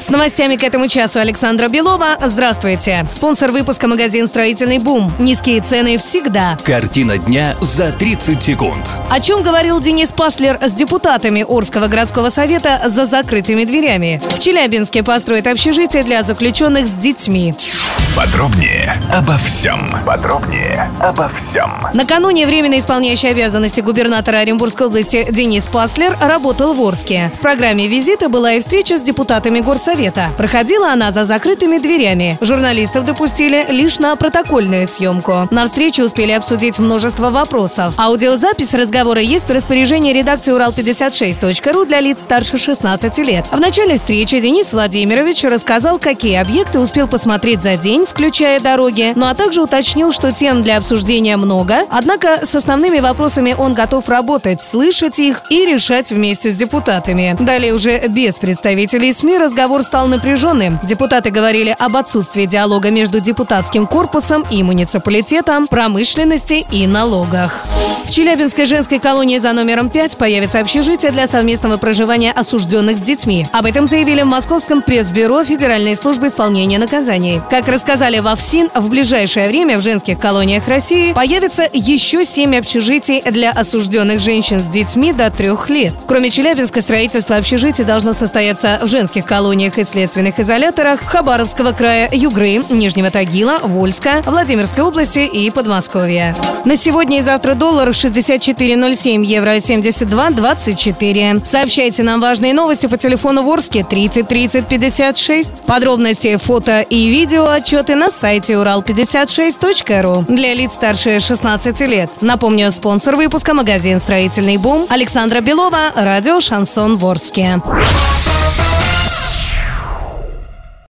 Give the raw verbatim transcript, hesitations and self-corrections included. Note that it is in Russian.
С новостями к этому часу Александра Белова. Здравствуйте. Спонсор выпуска — магазин «Строительный бум». Низкие цены всегда. Картина дня за тридцать секунд. О чем говорил Денис Паслер с депутатами Орского городского совета за закрытыми дверями. В Челябинске построят общежитие для заключенных с детьми. Подробнее обо всем. Подробнее обо всем. Накануне временно исполняющий обязанности губернатора Оренбургской области Денис Паслер работал в Орске. В программе визита была и встреча с депутатами горсовета. Проходила она за закрытыми дверями. Журналистов допустили лишь на протокольную съемку. На встрече успели обсудить множество вопросов. Аудиозапись разговора есть в распоряжении редакции Урал пятьдесят шесть точка ру для лиц старше шестнадцати лет. В начале встречи Денис Владимирович рассказал, какие объекты успел посмотреть за день, включая дороги, ну а также уточнил, что тем для обсуждения много, однако с основными вопросами он готов работать, слышать их и решать вместе с депутатами. Далее уже без представителей СМИ разговор стал напряженным. Депутаты говорили об отсутствии диалога между депутатским корпусом и муниципалитетом, промышленности и налогах. В Челябинской женской колонии за номером пять появится общежитие для совместного проживания осужденных с детьми. Об этом заявили в московском пресс-бюро Федеральной службы исполнения наказаний. Как рассказали Сказали в ФСИН, в ближайшее время в женских колониях России появится еще семь общежитий для осужденных женщин с детьми до трех лет. Кроме Челябинска, строительство общежитий должно состояться в женских колониях и следственных изоляторах Хабаровского края, Югры, Нижнего Тагила, Вольска, Владимирской области и Подмосковья. На сегодня и завтра доллар шестьдесят четыре ноль семь, евро семьдесят два двадцать четыре. Сообщайте нам важные новости по телефону в Орске тридцать тридцать пятьдесят шесть. Подробности, фото и видео отчет на сайте Урал пятьдесят шесть точка ру для лиц старше шестнадцати лет. Напомню, спонсор выпуска — магазин «Строительный бум». Александра Белова, радио «Шансон» в Орске.